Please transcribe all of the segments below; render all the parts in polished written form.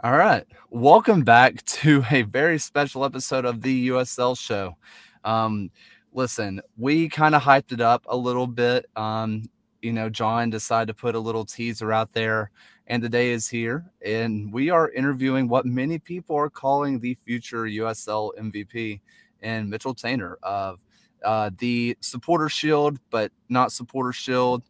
All right. Welcome back to a very special episode of the USL Show. Listen, we kind of hyped it up a little bit. John decided to put a little teaser out there, and the day is here, and we are interviewing what many people are calling the future USL MVP and Mitchell Taintor of the Supporter Shield, but not Supporter Shield.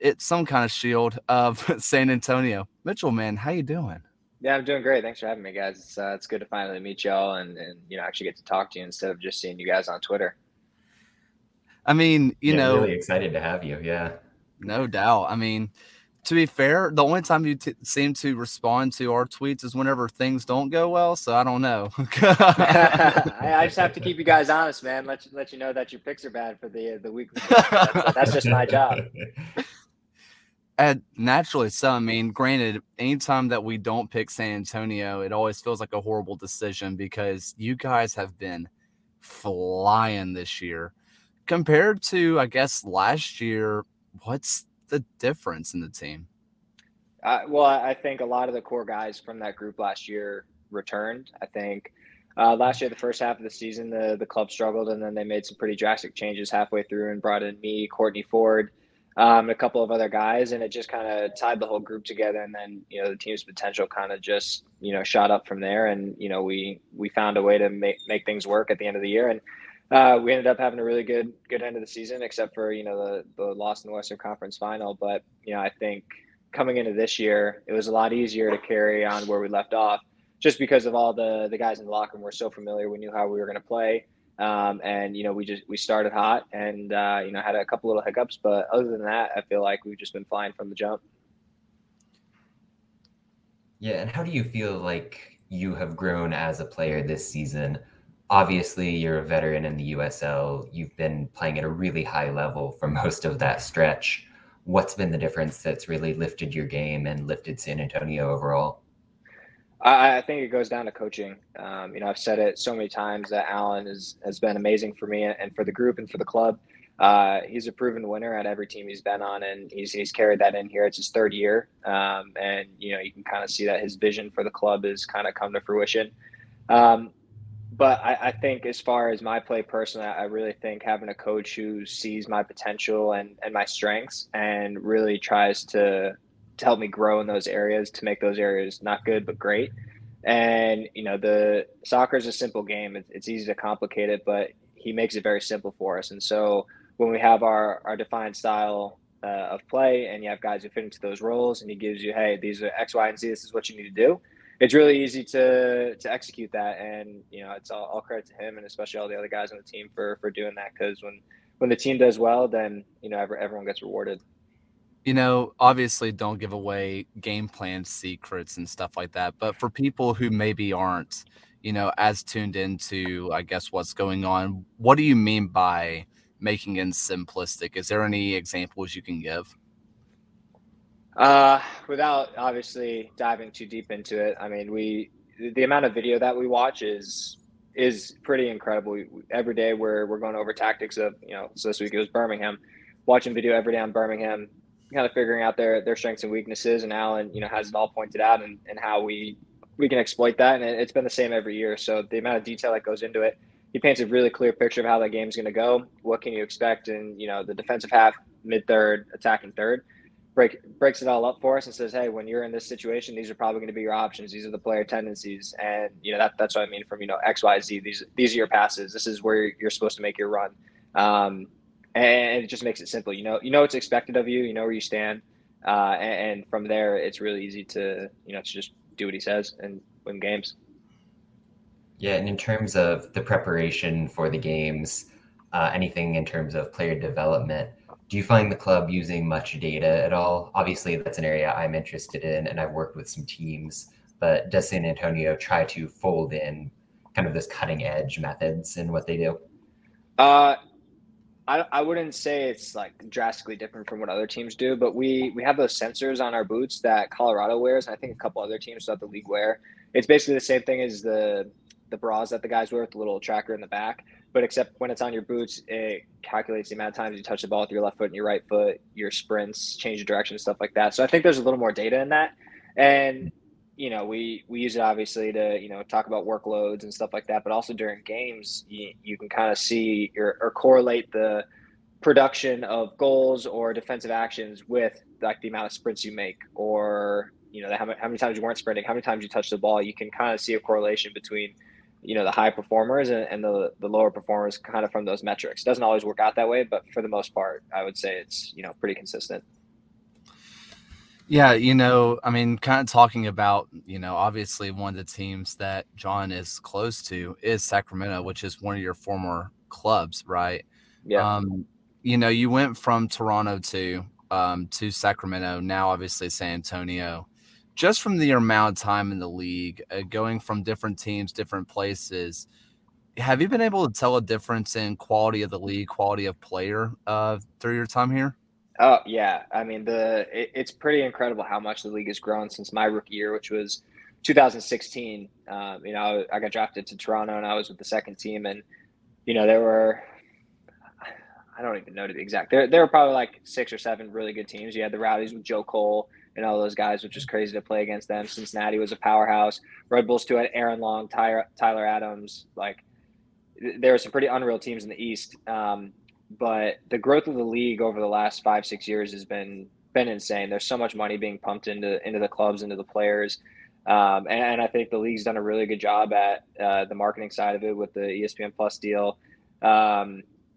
It's some kind of shield of San Antonio. Mitchell, man, how you doing? Yeah, I'm doing great. Thanks for having me, guys. It's good to finally meet y'all and actually get to talk to you instead of just seeing you guys on Twitter. I mean, you know, really excited to have you. Yeah, no doubt. I mean, to be fair, the only time you seem to respond to our tweets is whenever things don't go well. So I don't know. I just have to keep you guys honest, man. Let you know that your picks are bad for the week. That's just my job. And naturally, so I mean, granted, anytime that we don't pick San Antonio, it always feels like a horrible decision because you guys have been flying this year compared to, I guess, last year. What's the difference in the team? Well, I think a lot of the core guys from that group last year returned. I think last year, the first half of the season, the club struggled, and then they made some pretty drastic changes halfway through and brought in me, Courtney Ford, a couple of other guys, and it just kind of tied the whole group together. And then, the team's potential kind of just, shot up from there. And, we found a way to make things work at the end of the year. And we ended up having a really good end of the season, except for, the loss in the Western Conference final. But, I think coming into this year, it was a lot easier to carry on where we left off just because of all the guys in the locker room were so familiar. We knew how we were going to play. We started hot and, had a couple little hiccups, but other than that, I feel like we've just been flying from the jump. Yeah. And how do you feel like you have grown as a player this season? Obviously you're a veteran in the USL. You've been playing at a really high level for most of that stretch. What's been the difference that's really lifted your game and lifted San Antonio overall? I think it goes down to coaching. I've said it so many times that Alan has been amazing for me and for the group and for the club. He's a proven winner at every team he's been on, and he's carried that in here. It's his third year, you can kind of see that his vision for the club has kind of come to fruition. But I think as far as my play personally, I really think having a coach who sees my potential and my strengths and really tries to help me grow in those areas, to make those areas not good, but great. And, the soccer is a simple game. It's easy to complicate it, but he makes it very simple for us. And so when we have our defined style of play and you have guys who fit into those roles and he gives you, hey, these are X, Y, and Z, this is what you need to do. It's really easy to execute that. And, it's all credit to him and especially all the other guys on the team for doing that. Cause when the team does well, then, everyone gets rewarded. Obviously don't give away game plan secrets and stuff like that. But for people who maybe aren't, as tuned into, I guess, what's going on, what do you mean by making it simplistic? Is there any examples you can give? Without obviously diving too deep into it, I mean, the amount of video that we watch is pretty incredible. Every day we're going over tactics of, so this week it was Birmingham, watching video every day on Birmingham, kind of figuring out their strengths and weaknesses. And Alan, has it all pointed out and how we can exploit that. And it's been the same every year. So the amount of detail that goes into it, he paints a really clear picture of how that game's going to go. What can you expect in, the defensive half, mid third, attacking third. Breaks it all up for us and says, hey, when you're in this situation, these are probably going to be your options. These are the player tendencies. And, that's what I mean from, X, Y, Z. These are your passes. This is where you're supposed to make your run. And it just makes it simple. It's expected of you. You know where you stand. And from there, it's really easy to, to just do what he says and win games. Yeah, and in terms of the preparation for the games, anything in terms of player development, do you find the club using much data at all? Obviously, that's an area I'm interested in, and I've worked with some teams, but does San Antonio try to fold in kind of those cutting edge methods in what they do? I wouldn't say it's like drastically different from what other teams do, but we have those sensors on our boots that Colorado wears, and I think a couple other teams throughout the league wear. It's basically the same thing as the bras that the guys wear with the little tracker in the back. But except when it's on your boots, it calculates the amount of times you touch the ball with your left foot and your right foot, your sprints, change of direction, stuff like that. So I think there's a little more data in that. And you know, we use it obviously to, you know, talk about workloads and stuff like that, but also during games, you can kind of see or correlate the production of goals or defensive actions with like the amount of sprints you make, or, you know, how many times you weren't sprinting, how many times you touched the ball. You can kind of see a correlation between, you know, the high performers and the lower performers kind of from those metrics. It doesn't always work out that way, but for the most part, I would say it's, you know, pretty consistent. Yeah, you know, I mean, kind of talking about, you know, obviously one of the teams that John is close to is Sacramento, which is one of your former clubs, right? Yeah. You know, you went from Toronto to Sacramento, now obviously San Antonio. Just from the amount of time in the league, going from different teams, different places, have you been able to tell a difference in quality of the league, quality of player through your time here? Oh, yeah. I mean, it's pretty incredible how much the league has grown since my rookie year, which was 2016. You know, I got drafted to Toronto and I was with the second team, and, you know, there were, I don't even know to be exact, there were probably like 6 or 7 really good teams. You had the Rowdies with Joe Cole and all those guys, which was crazy to play against them. Cincinnati was a powerhouse. Red Bulls too had Aaron Long, Tyler Adams. Like, there were some pretty unreal teams in the East. But the growth of the league over the last 5-6 years has been insane. There's so much money being pumped into the clubs, into the players, and I think the league's done a really good job at the marketing side of it with the ESPN Plus deal.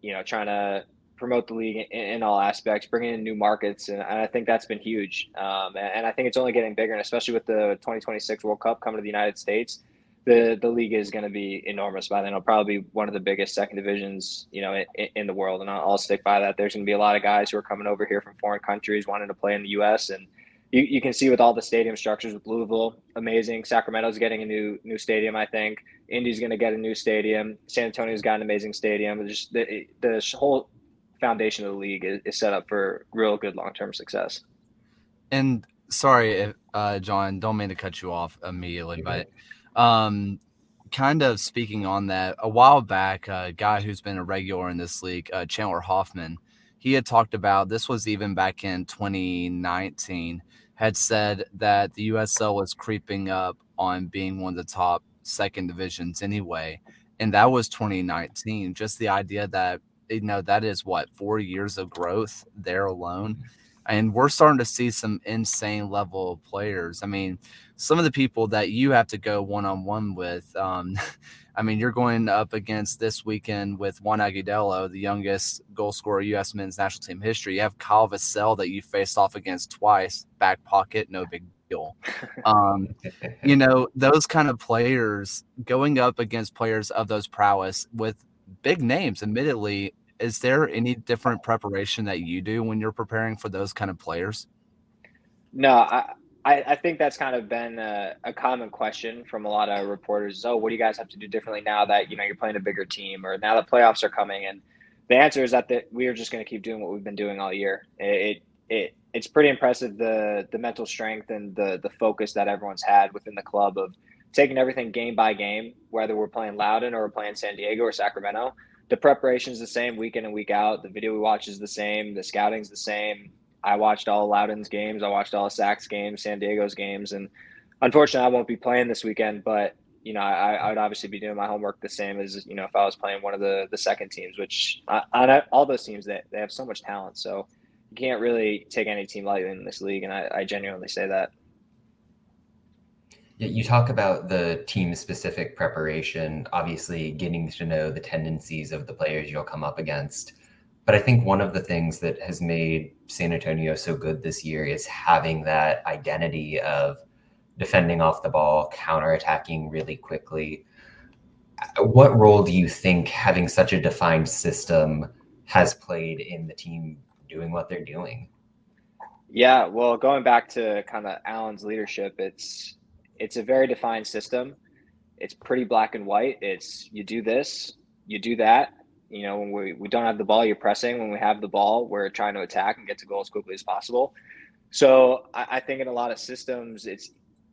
You know, trying to promote the league in all aspects, bringing in new markets, and I think that's been huge. And I think it's only getting bigger, and especially with the 2026 World Cup coming to the United States. The league is going to be enormous by then. It'll probably be one of the biggest second divisions, you know, in the world. And I'll stick by that. There's going to be a lot of guys who are coming over here from foreign countries wanting to play in the U.S. And you can see with all the stadium structures with Louisville, amazing. Sacramento's getting a new stadium, I think. Indy's going to get a new stadium. San Antonio's got an amazing stadium. Just the whole foundation of the league is set up for real good long-term success. And sorry, John, don't mean to cut you off immediately, but – kind of speaking on that, a while back, a guy who's been a regular in this league, Chandler Hoffman, he had talked about, this was even back in 2019, had said that the USL was creeping up on being one of the top second divisions anyway. And that was 2019. Just the idea that, you know, that is what, 4 years of growth there alone. And we're starting to see some insane level of players. I mean, some of the people that you have to go one-on-one with, I mean, you're going up against this weekend with Juan Agudelo, the youngest goal scorer U.S. men's national team history. You have Kyle Vassell that you faced off against twice, back pocket, no big deal. You know, those kind of players, going up against players of those prowess with big names, admittedly. Is there any different preparation that you do when you're preparing for those kind of players? No, I think that's kind of been a common question from a lot of reporters. Oh, what do you guys have to do differently now that, you know, you're playing a bigger team, or now that playoffs are coming? And the answer is that we are just going to keep doing what we've been doing all year. It's pretty impressive, the mental strength and the focus that everyone's had within the club of taking everything game by game, whether we're playing Loudoun or we're playing San Diego or Sacramento. The preparation is the same week in and week out. The video we watch is the same. The scouting is the same. I watched all Loudoun's games. I watched all Sac's games, San Diego's games. And unfortunately, I won't be playing this weekend. But, you know, I would obviously be doing my homework the same as, you know, if I was playing one of the second teams, which on all those teams, they have so much talent. So you can't really take any team lightly in this league. And I genuinely say that. You talk about the team-specific preparation, obviously getting to know the tendencies of the players you'll come up against. But I think one of the things that has made San Antonio so good this year is having that identity of defending off the ball, counterattacking really quickly. What role do you think having such a defined system has played in the team doing what they're doing? Yeah, well, going back to kind of Alan's leadership, it's a very defined system. It's pretty black and white. It's you do this, you do that. You know, when we don't have the ball, you're pressing. When we have the ball, we're trying to attack and get to goal as quickly as possible. So I think in a lot of systems,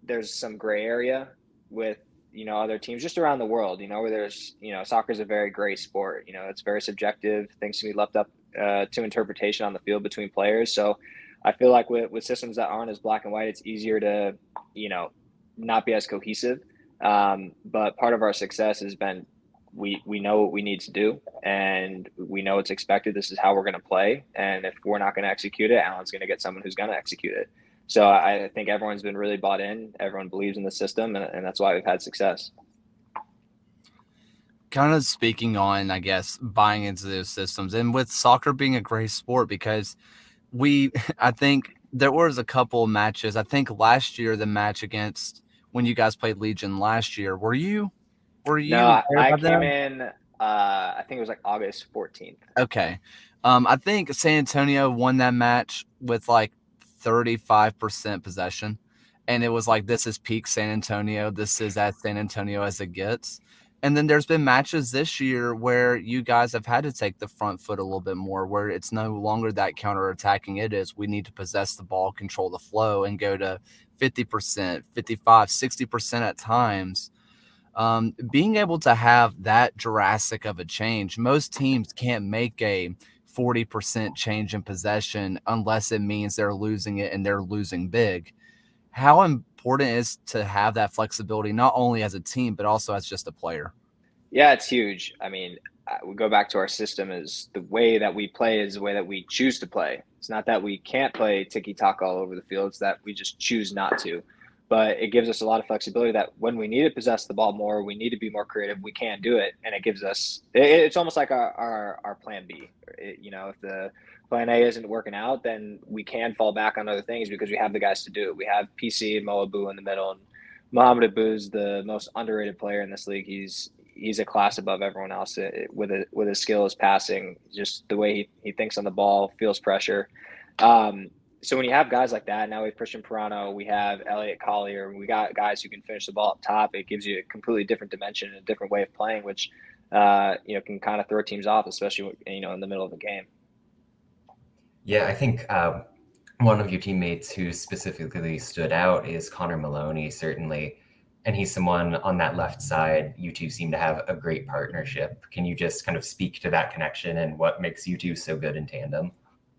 there's some gray area with, you know, other teams just around the world, you know, where there's, you know, soccer's a very gray sport. You know, it's very subjective. Things can be left up to interpretation on the field between players. So I feel like with systems that aren't as black and white, it's easier to, you know, not be as cohesive. But part of our success has been we know what we need to do, and we know it's expected. This is how we're going to play. And if we're not going to execute it, Alan's going to get someone who's going to execute it. So I think everyone's been really bought in. Everyone believes in the system, and that's why we've had success. Kind of speaking on, I guess, buying into those systems, and with soccer being a great sport, because I think there was a couple of matches. I think last year, the match against when you guys played Legion last year, were you? No, I came in, I think it was like August 14th. Okay. I think San Antonio won that match with like 35% possession. And it was like, this is peak San Antonio. This is as San Antonio as it gets. And then there's been matches this year where you guys have had to take the front foot a little bit more, where it's no longer that counterattacking. It is, we need to possess the ball, control the flow, and go to 50%, 55, 60% at times. Being able to have that drastic of a change, most teams can't make a 40% change in possession unless it means they're losing it and they're losing big. How important it is to have that flexibility, not only as a team, but also as just a player? Yeah, it's huge. I mean, we go back to our system is the way that we play is the way that we choose to play. It's not that we can't play tiki-taka all over the field. It's that we just choose not to. But it gives us a lot of flexibility that when we need to possess the ball more, we need to be more creative, we can do it. And it gives us – it's almost like our plan B. If the plan A isn't working out, then we can fall back on other things because we have the guys to do it. We have PC and Mo Abu in the middle. And Mohammed Abu is the most underrated player in this league. He's a class above everyone else with his skill, his passing, just the way he thinks on the ball, feels pressure. So when you have guys like that, now we have Christian Pirano, we have Elliot Collier, we got guys who can finish the ball up top. It gives you a completely different dimension and a different way of playing, which can kind of throw teams off, especially in the middle of the game. Yeah, I think one of your teammates who specifically stood out is Connor Maloney, certainly, and he's someone on that left side. You two seem to have a great partnership. Can you just kind of speak to that connection and what makes you two so good in tandem?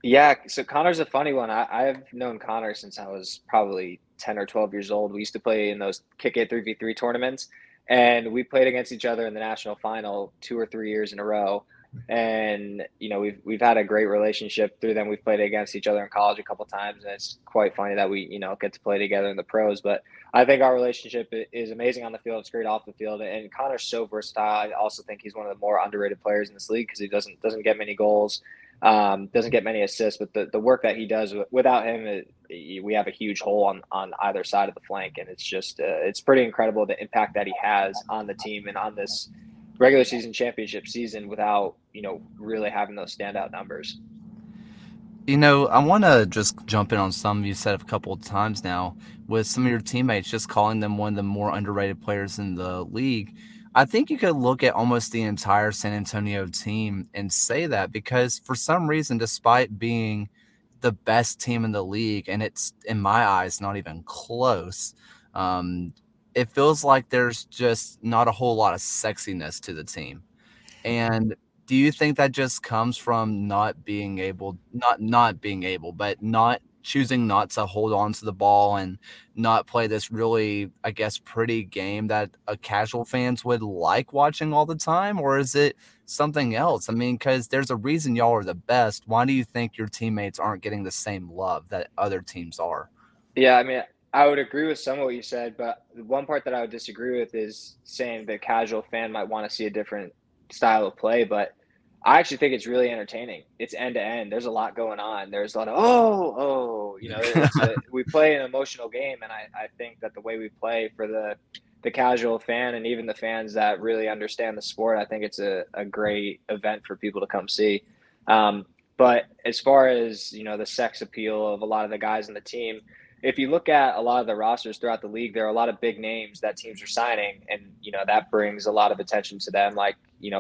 Yeah, so Connor's a funny one. I've known Connor since I was probably 10 or 12 years old. We used to play in those Kick It 3v3 tournaments, and we played against each other in the national final 2 or 3 years in a row. And, we've had a great relationship through them. We've played against each other in college a couple of times, and it's quite funny that we, get to play together in the pros. But I think our relationship is amazing on the field. It's great off the field. And Connor's so versatile. I also think he's one of the more underrated players in this league because he doesn't get many goals. Doesn't get many assists, but the work that he does without him, we have a huge hole on either side of the flank. And it's just, it's pretty incredible the impact that he has on the team and on this regular season championship season without, really having those standout numbers. I want to just jump in on something you said a couple of times now with some of your teammates, just calling them one of the more underrated players in the league. I think you could look at almost the entire San Antonio team and say that, because for some reason, despite being the best team in the league, and it's, in my eyes, not even close, it feels like there's just not a whole lot of sexiness to the team. And do you think that just comes from not choosing not to hold on to the ball and not play this really, I guess, pretty game that casual fans would like watching all the time? Or is it something else? I mean, because there's a reason y'all are the best. Why do you think your teammates aren't getting the same love that other teams are? Yeah, I mean, I would agree with some of what you said, but the one part that I would disagree with is saying the casual fan might want to see a different style of play, but I actually think it's really entertaining. It's end to end. There's a lot going on. There's a lot of, we play an emotional game. And I think that the way we play for the casual fan and even the fans that really understand the sport, I think it's a great event for people to come see. But as far as, the sex appeal of a lot of the guys on the team, if you look at a lot of the rosters throughout the league, there are a lot of big names that teams are signing. And, that brings a lot of attention to them. Like,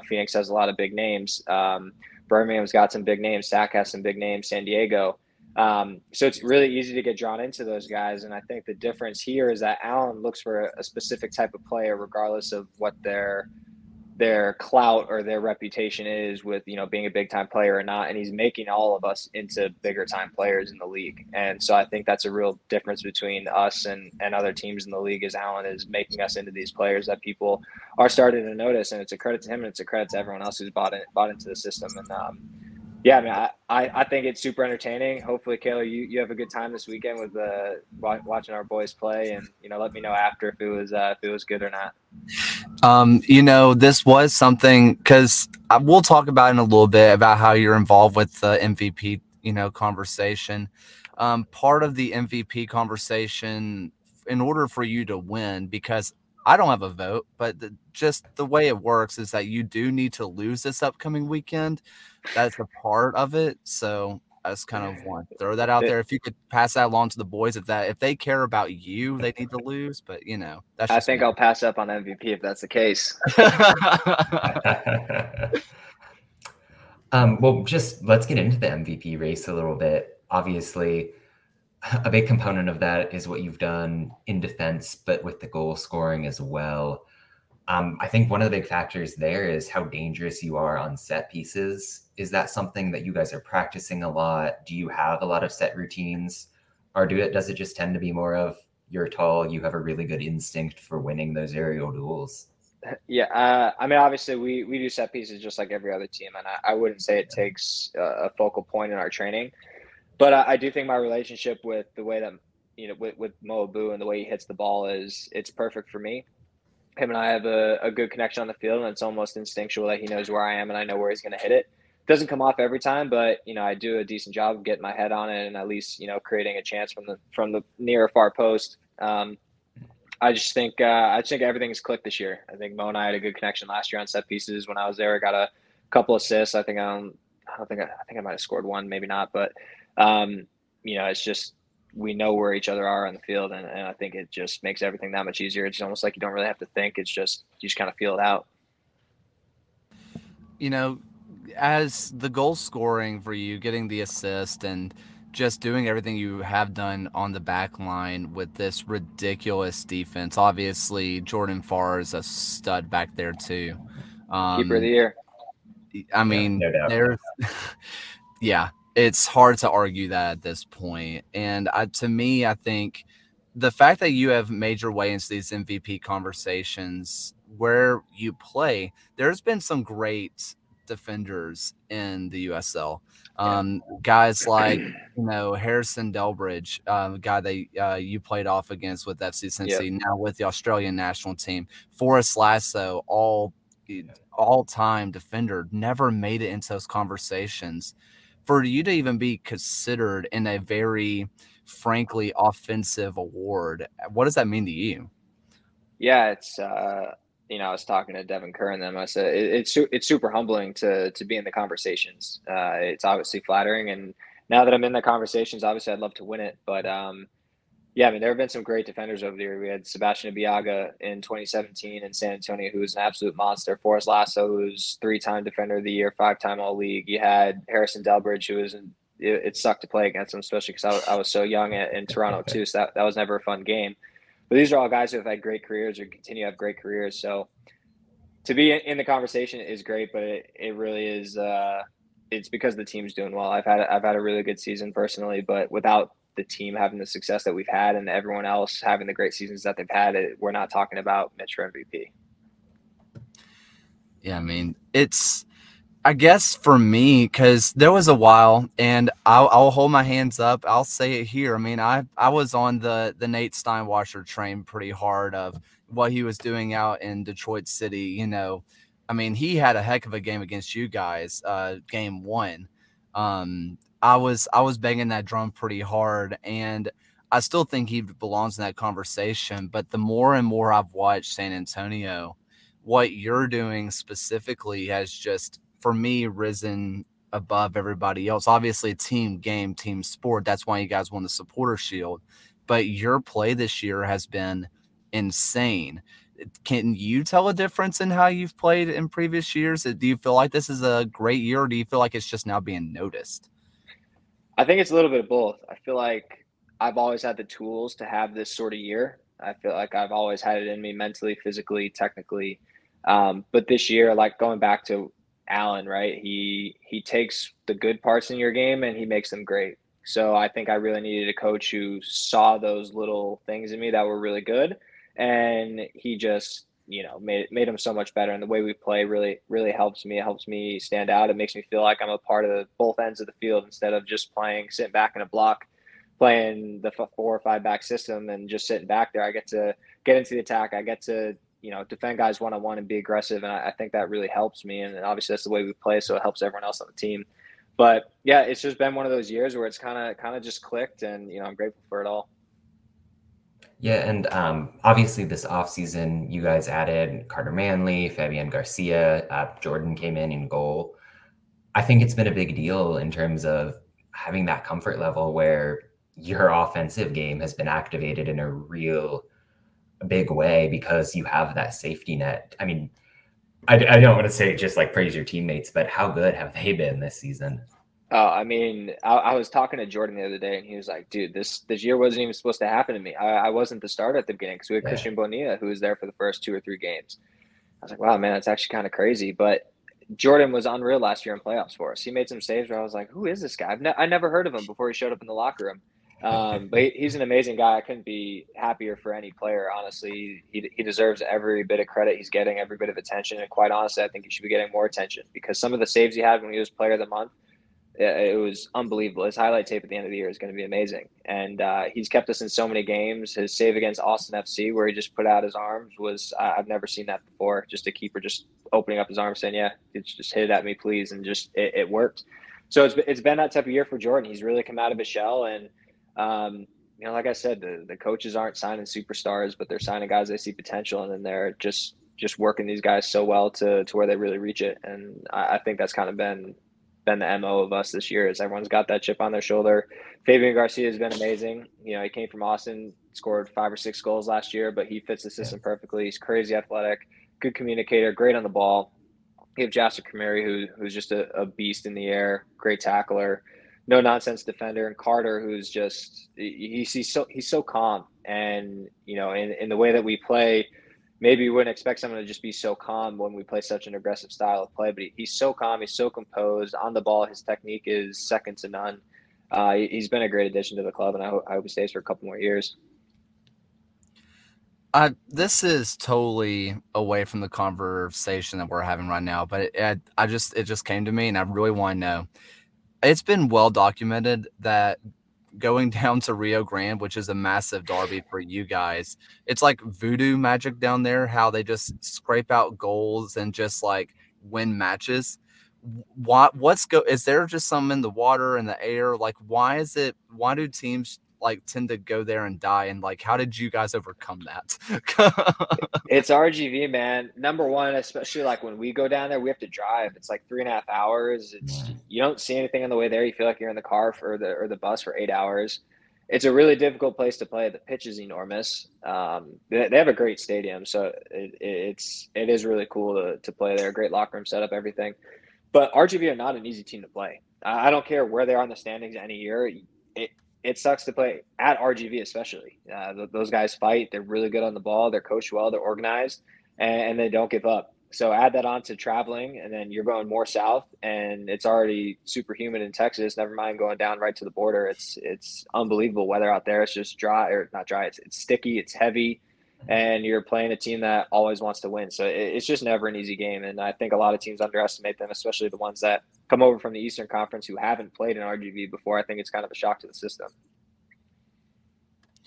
Phoenix has a lot of big names. Birmingham's got some big names. Sac has some big names. San Diego. So it's really easy to get drawn into those guys. And I think the difference here is that Alan looks for a specific type of player, regardless of what their their clout or their reputation is with, you know, being a big time player or not. And he's making all of us into bigger time players in the league. And so I think that's a real difference between us and other teams in the league, is Alan is making us into these players that people are starting to notice. And it's a credit to him, and it's a credit to everyone else who's bought into the system. And yeah, I mean, I think it's super entertaining. Hopefully, Kaylor, you have a good time this weekend with watching our boys play, and, you know, let me know after if it was good or not. You know, this was something, because we'll talk about in a little bit about how you're involved with the MVP, you know, conversation. Part of the MVP conversation, in order for you to win, because I don't have a vote, but just the way it works is that you do need to lose this upcoming weekend. That's a part of it. So that's kind of one. Throw that out there. If you could pass that along to the boys, if they care about you, they need to lose. But, you know, that's just I'll pass up on MVP if that's the case. Well, just let's get into the MVP race a little bit. Obviously, a big component of that is what you've done in defense, but with the goal scoring as well. I think one of the big factors there is how dangerous you are on set pieces. Is that something that you guys are practicing a lot? Do you have a lot of set routines, or does it just tend to be more of, you're tall, you have a really good instinct for winning those aerial duels? Yeah. I mean, obviously we do set pieces just like every other team. And I wouldn't say it takes a focal point in our training. But I do think my relationship with the way that, you know, with Mo Abu and the way he hits the ball it's perfect for me. Him and I have a good connection on the field, and it's almost instinctual that he knows where I am and I know where he's going to hit it. Doesn't come off every time, but, you know, I do a decent job of getting my head on it and at least, you know, creating a chance from the near or far post. I just think everything has clicked this year. I think Mo and I had a good connection last year on set pieces. When I was there, I got a couple assists. I think I might've scored one, maybe not, but you know, it's just, we know where each other are on the field, and I think it just makes everything that much easier. It's almost like you don't really have to think. It's just, you just kind of feel it out. You know, as the goal scoring for you, getting the assist and just doing everything you have done on the back line with this ridiculous defense, obviously Jordan Farr is a stud back there too. Keeper of the year. I mean, yeah, no doubt. Yeah. It's hard to argue that at this point. And to me, I think the fact that you have made your way into these MVP conversations where you play, there's been some great defenders in the USL. Guys like, you know, Harrison Delbridge, the guy that you played off against with FC Cincy, Now with the Australian national team. Forest Lasso, all-time defender, never made it into those conversations. For you to even be considered in a very, frankly, offensive award, what does that mean to you? Yeah, it's, you know, I was talking to Devin Kerr and them. I said, it's super humbling to be in the conversations. It's obviously flattering. And now that I'm in the conversations, obviously I'd love to win it. But, yeah, I mean, there have been some great defenders over the year. We had Sebastian Abiaga in 2017 in San Antonio, who was an absolute monster. Forrest Lasso, who's 3-time defender of the year, 5-time all-league. You had Harrison Delbridge, who was it sucked to play against him, especially because I was so young in Toronto too, so that was never a fun game. But these are all guys who have had great careers or continue to have great careers. So to be in the conversation is great, but it really is it's because the team's doing well. I've had a really good season personally, but without the team having the success that we've had and everyone else having the great seasons that they've had, we're not talking about Mitch for MVP. Yeah, I mean, it's, I guess for me, because there was a while, and I'll hold my hands up. I'll say it here. I mean, I was on the Nate Steinwasher train pretty hard of what he was doing out in Detroit City. You know, I mean, he had a heck of a game against you guys, game one. I was banging that drum pretty hard, and I still think he belongs in that conversation. But the more and more I've watched San Antonio, what you're doing specifically has just, for me, risen above everybody else. Obviously, team game, team sport. That's why you guys won the Supporter Shield. But your play this year has been insane. Can you tell a difference in how you've played in previous years? Do you feel like this is a great year, or do you feel like it's just now being noticed? I think it's a little bit of both. I feel like I've always had the tools to have this sort of year. I feel like I've always had it in me mentally, physically, technically. But this year, like going back to Alan, right, he takes the good parts in your game and he makes them great. So I think I really needed a coach who saw those little things in me that were really good. And he just, you know, made him so much better. And the way we play really, really helps me. It helps me stand out. It makes me feel like I'm a part of both ends of the field instead of just playing, sitting back in a block, playing the 4 or 5 back system and just sitting back there. I get to get into the attack. I get to, you know, defend guys one-on-one and be aggressive. And I think that really helps me. And obviously that's the way we play. So it helps everyone else on the team. But yeah, it's just been one of those years where it's kind of just clicked, and, you know, I'm grateful for it all. Yeah. And obviously this offseason, you guys added Carter Manley, Fabian Garcia, Jordan came in goal. I think it's been a big deal in terms of having that comfort level where your offensive game has been activated in a real big way because you have that safety net. I mean, I don't want to say just like praise your teammates, but how good have they been this season? Oh, I mean, I was talking to Jordan the other day and he was like, dude, this year wasn't even supposed to happen to me. I wasn't the starter at the beginning because we had Christian Bonilla, who was there for the first 2 or 3 games. I was like, wow, man, that's actually kind of crazy. But Jordan was unreal last year in playoffs for us. He made some saves where I was like, who is this guy? I never heard of him before he showed up in the locker room. But he's an amazing guy. I couldn't be happier for any player. Honestly, he deserves every bit of credit he's getting, every bit of attention. And quite honestly, I think he should be getting more attention because some of the saves he had when he was player of the month, it was unbelievable. His highlight tape at the end of the year is going to be amazing. And he's kept us in so many games. His save against Austin FC, where he just put out his arms, was I've never seen that before. Just a keeper just opening up his arms saying, yeah, just hit it at me, please. And just it worked. So it's been that type of year for Jordan. He's really come out of his shell. And you know, like I said, the coaches aren't signing superstars, but they're signing guys they see potential, and then they're just working these guys so well to where they really reach it. And I think that's kind of been the MO of us this year, is everyone's got that chip on their shoulder. Fabian Garcia has been amazing. You know, he came from Austin, scored 5 or 6 goals last year, but he fits the system perfectly. He's crazy athletic, good communicator, great on the ball. You have Jasper Kamiri, who's just a beast in the air, great tackler, no nonsense defender, and Carter, who's just, he's so calm. And, you know, in the way that we play, maybe you wouldn't expect someone to just be so calm when we play such an aggressive style of play, but he's so calm. He's so composed on the ball. His technique is second to none. He's been a great addition to the club, and I hope he stays for a couple more years. This is totally away from the conversation that we're having right now, but it just came to me, and I really want to know. It's been well documented that going down to Rio Grande, which is a massive derby for you guys, it's like voodoo magic down there, how they just scrape out goals and just like win matches. Is there just something in the water and the air? Like, why do teams like tend to go there and die? And like, how did you guys overcome that? It's RGV, man. Number one, especially like when we go down there, we have to drive. It's like 3.5 hours. You don't see anything on the way there. You feel like you're in the car or the bus for 8 hours. It's a really difficult place to play. The pitch is enormous. They have a great stadium. So it is really cool to play there. Great locker room setup, everything. But RGV are not an easy team to play. I don't care where they are in the standings any year. It sucks to play at RGV, especially. Those guys fight. They're really good on the ball. They're coached well. They're organized, and they don't give up. So add that on to traveling, and then you're going more south, and it's already super humid in Texas. Never mind going down right to the border. It's unbelievable weather out there. It's just dry, or not dry. It's sticky. It's heavy, and you're playing a team that always wants to win. So it's just never an easy game, and I think a lot of teams underestimate them, especially the ones that come over from the Eastern Conference who haven't played in RGV before. I think it's kind of a shock to the system.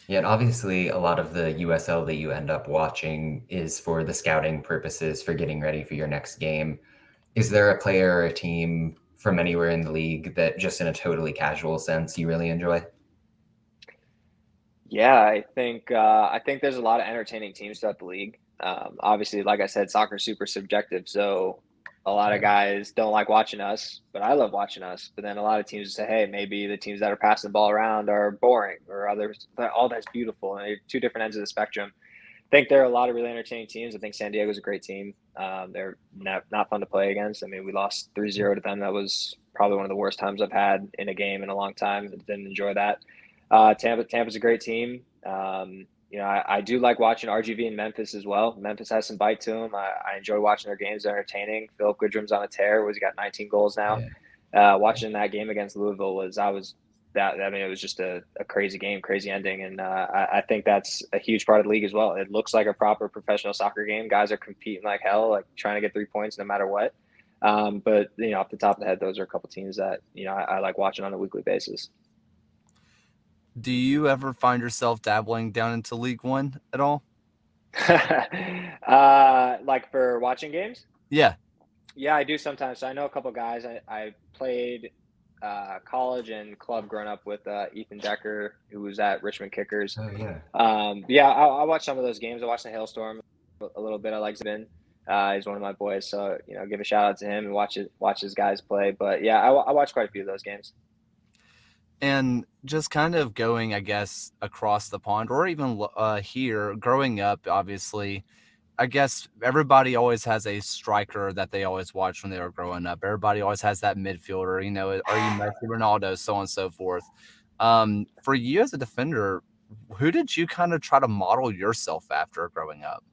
Yeah, and obviously a lot of the USL that you end up watching is for the scouting purposes, for getting ready for your next game. Is there a player or a team from anywhere in the league that just in a totally casual sense you really enjoy? Yeah, I think there's a lot of entertaining teams throughout the league. Obviously, like I said, soccer's super subjective, so a lot of guys don't like watching us, but I love watching us. But then a lot of teams say, hey, maybe the teams that are passing the ball around are boring, or others, all that's beautiful. And they're two different ends of the spectrum. I think there are a lot of really entertaining teams. I think San Diego's a great team. They're not fun to play against. I mean, we lost 3-0 to them. That was probably one of the worst times I've had in a game in a long time. I didn't enjoy that. Tampa's a great team. you know, I do like watching RGV in Memphis as well. Memphis has some bite to them. I enjoy watching their games. They're entertaining. Philip Goodrum's on a tear. He's got 19 goals now. Yeah. Watching that game against Louisville was, I mean, it was just a crazy game, crazy ending. And I think that's a huge part of the league as well. It looks like a proper professional soccer game. Guys are competing like hell, like trying to get 3 points no matter what. But, you know, off the top of the head, those are a couple teams that, you know, I like watching on a weekly basis. Do you ever find yourself dabbling down into League One at all? Like for watching games? Yeah. Yeah, I do sometimes. So I know a couple guys. I played college and club growing up with Ethan Decker, who was at Richmond Kickers. Oh, yeah. I watch some of those games. I watched the Hailstorm a little bit. I like Zibin. He's one of my boys. So, you know, give a shout out to him and watch his guys play. But, yeah, I watch quite a few of those games. And just kind of going, I guess, across the pond or even here, growing up, obviously, I guess everybody always has a striker that they always watch when they were growing up. Everybody always has that midfielder, you know, are you Messi, Ronaldo, so on and so forth. For you as a defender, who did you kind of try to model yourself after growing up?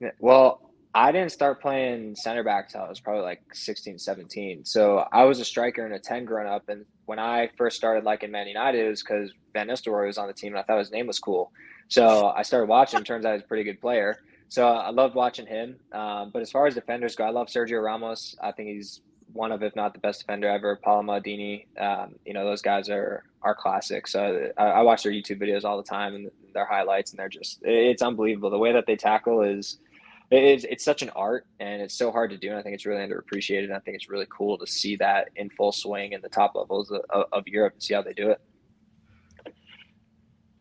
Yeah, well, I didn't start playing center back till I was probably like 16, 17. So I was a striker and a 10 growing up. And when I first started liking Man United, it was because Van Nistelrooy was on the team and I thought his name was cool. So I started watching him. Turns out he's a pretty good player. So I loved watching him. But as far as defenders go, I love Sergio Ramos. I think he's one of, if not the best defender ever. Paolo Maldini, you know, those guys are classic. So I watch their YouTube videos all the time and their highlights, and they're just, it's unbelievable. The way that they tackle is, it's such an art, and it's so hard to do. And I think it's really underappreciated. And I think it's really cool to see that in full swing in the top levels of Europe and see how they do it.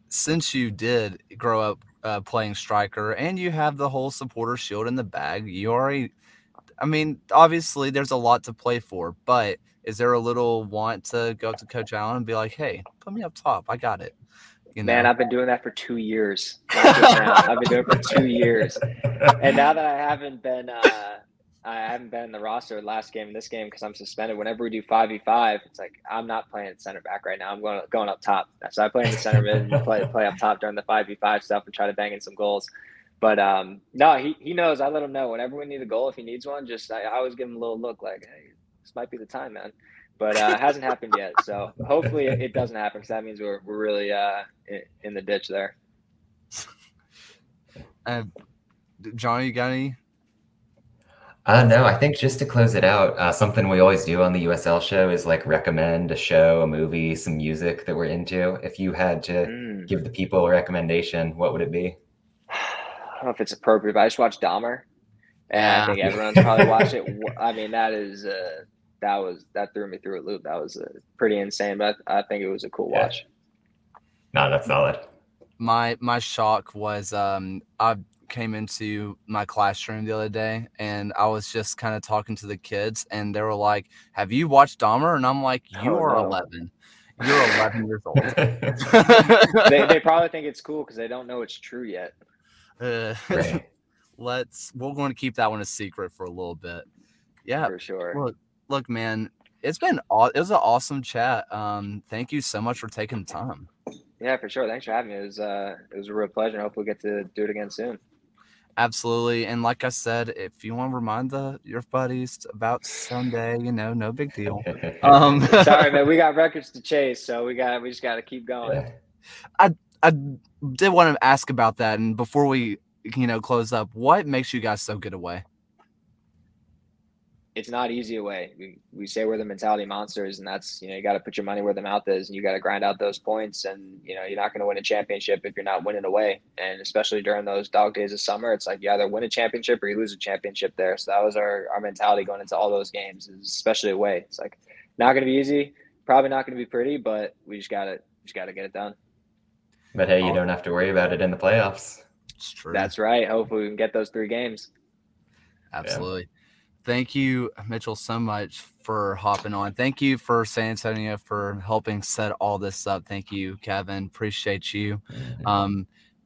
Since you did grow up playing striker and you have the whole Supporter Shield in the bag, you already, I mean, obviously there's a lot to play for, but is there a little want to go up to Coach Allen and be like, hey, put me up top. I got it. You know? Man, I've been doing that for 2 years. I've been doing it for 2 years, and now that I haven't been in the roster last game and this game because I'm suspended. Whenever we do 5v5, it's like I'm not playing center back right now. I'm going up top. So I play in the center mid and play up top during the 5v5 stuff and try to bang in some goals. But no, he knows. I let him know whenever we need a goal, if he needs one. Just I always give him a little look like, hey, this might be the time, man. But it hasn't happened yet, so hopefully it doesn't happen because that means we're really in the ditch there. John, you got any? No, I think just to close it out, something we always do on the USL show is like recommend a show, a movie, some music that we're into. If you had to give the people a recommendation, what would it be? I don't know if it's appropriate, but I just watched Dahmer, and I think everyone's probably watched it. I mean, that is... That threw me through a loop. That was pretty insane, but I think it was a cool watch. No, that's solid. My shock was I came into my classroom the other day, and I was just kind of talking to the kids, and they were like, have you watched Dahmer? And I'm like, you are 11. You're 11 years old. They probably think it's cool because they don't know it's true yet. We're going to keep that one a secret for a little bit. Yeah, for sure. Look, man, it was an awesome chat. Thank you so much for taking the time. Yeah, for sure. Thanks for having me. It was a real pleasure. I hope we'll get to do it again soon. Absolutely. And like I said, if you want to remind your buddies about Sunday, you know, no big deal. Sorry, man, we got records to chase, so we just got to keep going. I did want to ask about that, and before we close up, what makes you guys so good away? It's not easy away. We say we're the mentality monsters, and that's, you got to put your money where the mouth is, and you got to grind out those points. And, you're not going to win a championship if you're not winning away. And especially during those dog days of summer, it's like you either win a championship or you lose a championship there. So that was our mentality going into all those games, especially away. It's like not going to be easy, probably not going to be pretty, but we just got to get it done. But hey, you don't have to worry about it in the playoffs. It's true. That's right. Hopefully we can get those 3 games. Absolutely. Yeah. Thank you, Mitchell, so much for hopping on. Thank you for San Antonio for helping set all this up. Thank you, Kevin. Appreciate you.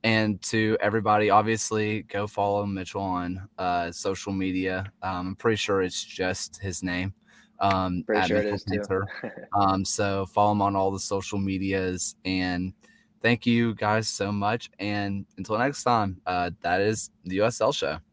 And to everybody, obviously, go follow Mitchell on social media. I'm pretty sure it's just his name. Pretty sure it is, too. So follow him on all the social medias. And Thank you guys so much. And until next time, that is the USL Show.